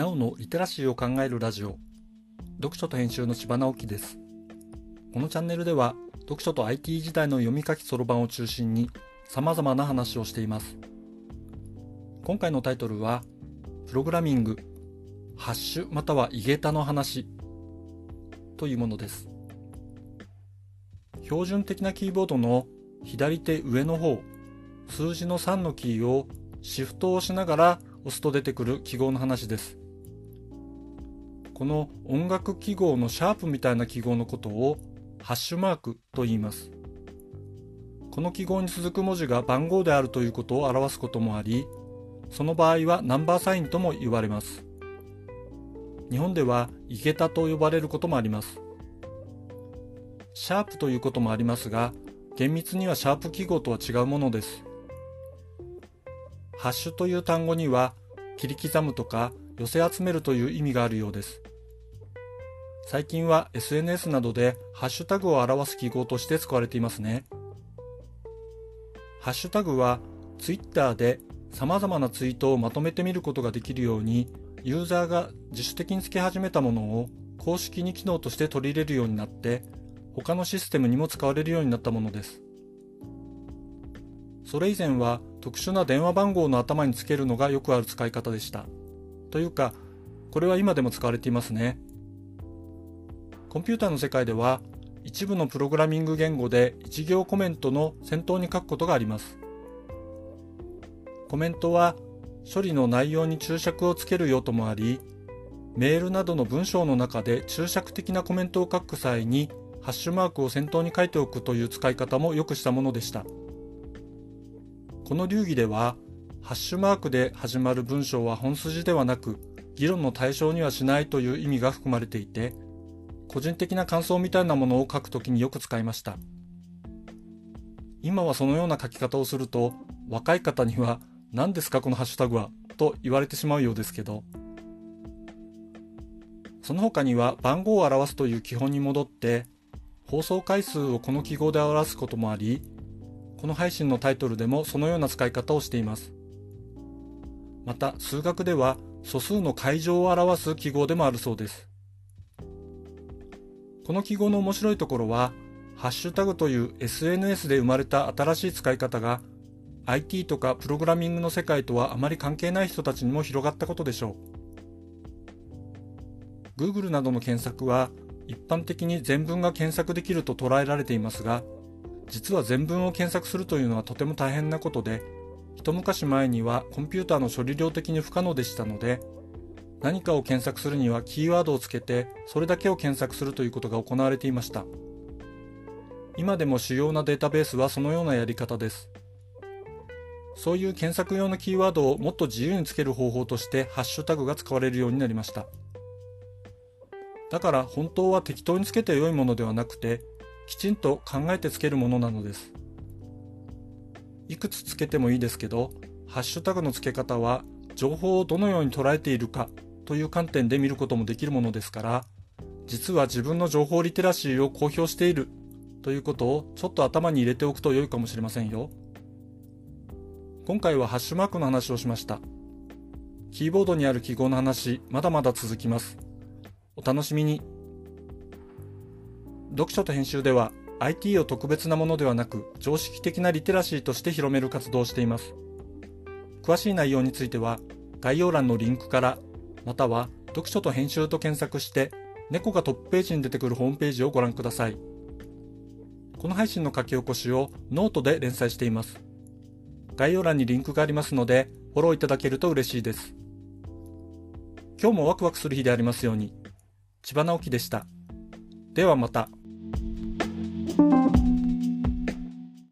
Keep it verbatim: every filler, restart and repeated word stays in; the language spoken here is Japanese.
にゃおのリテラシーを考えるラジオ、読書と編集の柴直樹です。このチャンネルでは読書と アイティー 時代の読み書きそろばんを中心に様々な話をしています。今回のタイトルはプログラミング、ハッシュまたはイゲタの話というものです。標準的なキーボードの左手上の方、数字のさんのキーをシフトを押しながら押すと出てくる記号の話です。この音楽記号のシャープみたいな記号のことをハッシュマークと言います。この記号に続く文字が番号であるということを表すこともあり、その場合はナンバーサインとも言われます。日本ではイゲタと呼ばれることもあります。シャープということもありますが、厳密にはシャープ記号とは違うものです。ハッシュという単語には切り刻むとか寄せ集めるという意味があるようです。最近は エスエヌエス などでハッシュタグを表す記号として使われていますね。ハッシュタグは Twitter で様々なツイートをまとめてみることができるように、ユーザーが自主的につけ始めたものを公式に機能として取り入れるようになって、他のシステムにも使われるようになったものです。それ以前は特殊な電話番号の頭につけるのがよくある使い方でした。というか、これは今でも使われていますね。コンピューターの世界では、一部のプログラミング言語で一行コメントの先頭に書くことがあります。コメントは処理の内容に注釈をつける用途もあり、メールなどの文章の中で注釈的なコメントを書く際に、ハッシュマークを先頭に書いておくという使い方もよくしたものでした。この流儀では、ハッシュマークで始まる文章は本筋ではなく、議論の対象にはしないという意味が含まれていて、個人的な感想みたいなものを書くときによく使いました。今はそのような書き方をすると、若い方には何ですかこのハッシュタグはと言われてしまうようですけど、その他には番号を表すという基本に戻って、放送回数をこの記号で表すこともあり、この配信のタイトルでもそのような使い方をしています。また数学では素数の階乗を表す記号でもあるそうです。この記号の面白いところは、ハッシュタグという エスエヌエス で生まれた新しい使い方が アイティー とかプログラミングの世界とはあまり関係ない人たちにも広がったことでしょう。Google などの検索は一般的に全文が検索できると捉えられていますが、実は全文を検索するというのはとても大変なことで、一昔前にはコンピューターの処理量的に不可能でしたので、何かを検索するにはキーワードをつけてそれだけを検索するということが行われていました。今でも主要なデータベースはそのようなやり方です。そういう検索用のキーワードをもっと自由につける方法としてハッシュタグが使われるようになりました。だから本当は適当につけて良いものではなくて、きちんと考えてつけるものなのです。いくつつけてもいいですけど、ハッシュタグの付け方は情報をどのように捉えているかという観点で見ることもできるものですから、実は自分の情報リテラシーを公表しているということをちょっと頭に入れておくと良いかもしれませんよ。今回はハッシュマークの話をしました。キーボードにある記号の話、まだまだ続きます。お楽しみに。読書と編集では アイティー を特別なものではなく、常識的なリテラシーとして広める活動をしています。詳しい内容については概要欄のリンクから、または読書と編集と検索して猫がトップページに出てくるホームページをご覧ください。この配信の書き起こしをノートで連載しています。概要欄にリンクがありますのでフォローいただけると嬉しいです。今日もワクワクする日でありますように。千葉直樹でした。ではまた。